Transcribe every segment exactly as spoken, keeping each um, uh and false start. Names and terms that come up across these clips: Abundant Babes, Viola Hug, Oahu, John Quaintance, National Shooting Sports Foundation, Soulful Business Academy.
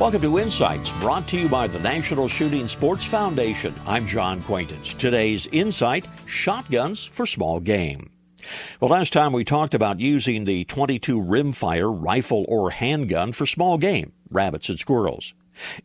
Welcome to Insights, brought to you by the National Shooting Sports Foundation. I'm John Quaintance. Today's Insight, shotguns for small game. Well, last time we talked about using the twenty-two rimfire rifle or handgun for small game, rabbits and squirrels.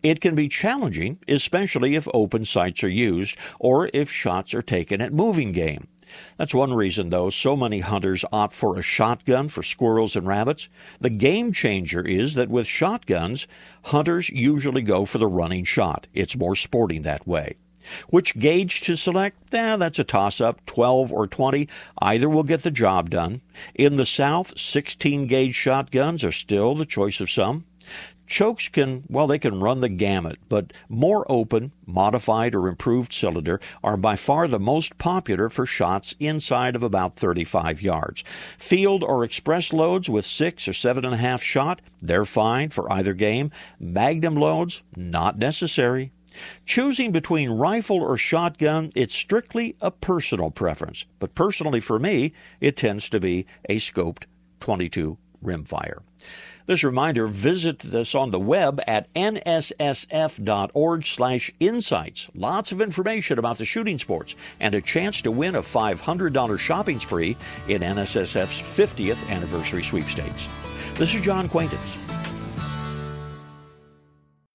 It can be challenging, especially if open sights are used or if shots are taken at moving game. That's one reason, though, so many hunters opt for a shotgun for squirrels and rabbits. The game changer is that with shotguns, hunters usually go for the running shot. It's more sporting that way. Which gauge to select? Eh, that's a toss-up, twelve or twenty. Either will get the job done. In the South, sixteen-gauge shotguns are still the choice of some. Chokes can, well, they can run the gamut, but more open, modified, or improved cylinder are by far the most popular for shots inside of about thirty-five yards. Field or express loads with six or seven and a half shot, they're fine for either game. Magnum loads, not necessary. Choosing between rifle or shotgun, it's strictly a personal preference, but personally for me, it tends to be a scoped twenty-two rimfire. This reminder, visit us on the web at N S S F dot org slash insights. Lots of information about the shooting sports and a chance to win a five hundred dollars shopping spree in N S S F's fiftieth anniversary sweepstakes. This is John Quaintance.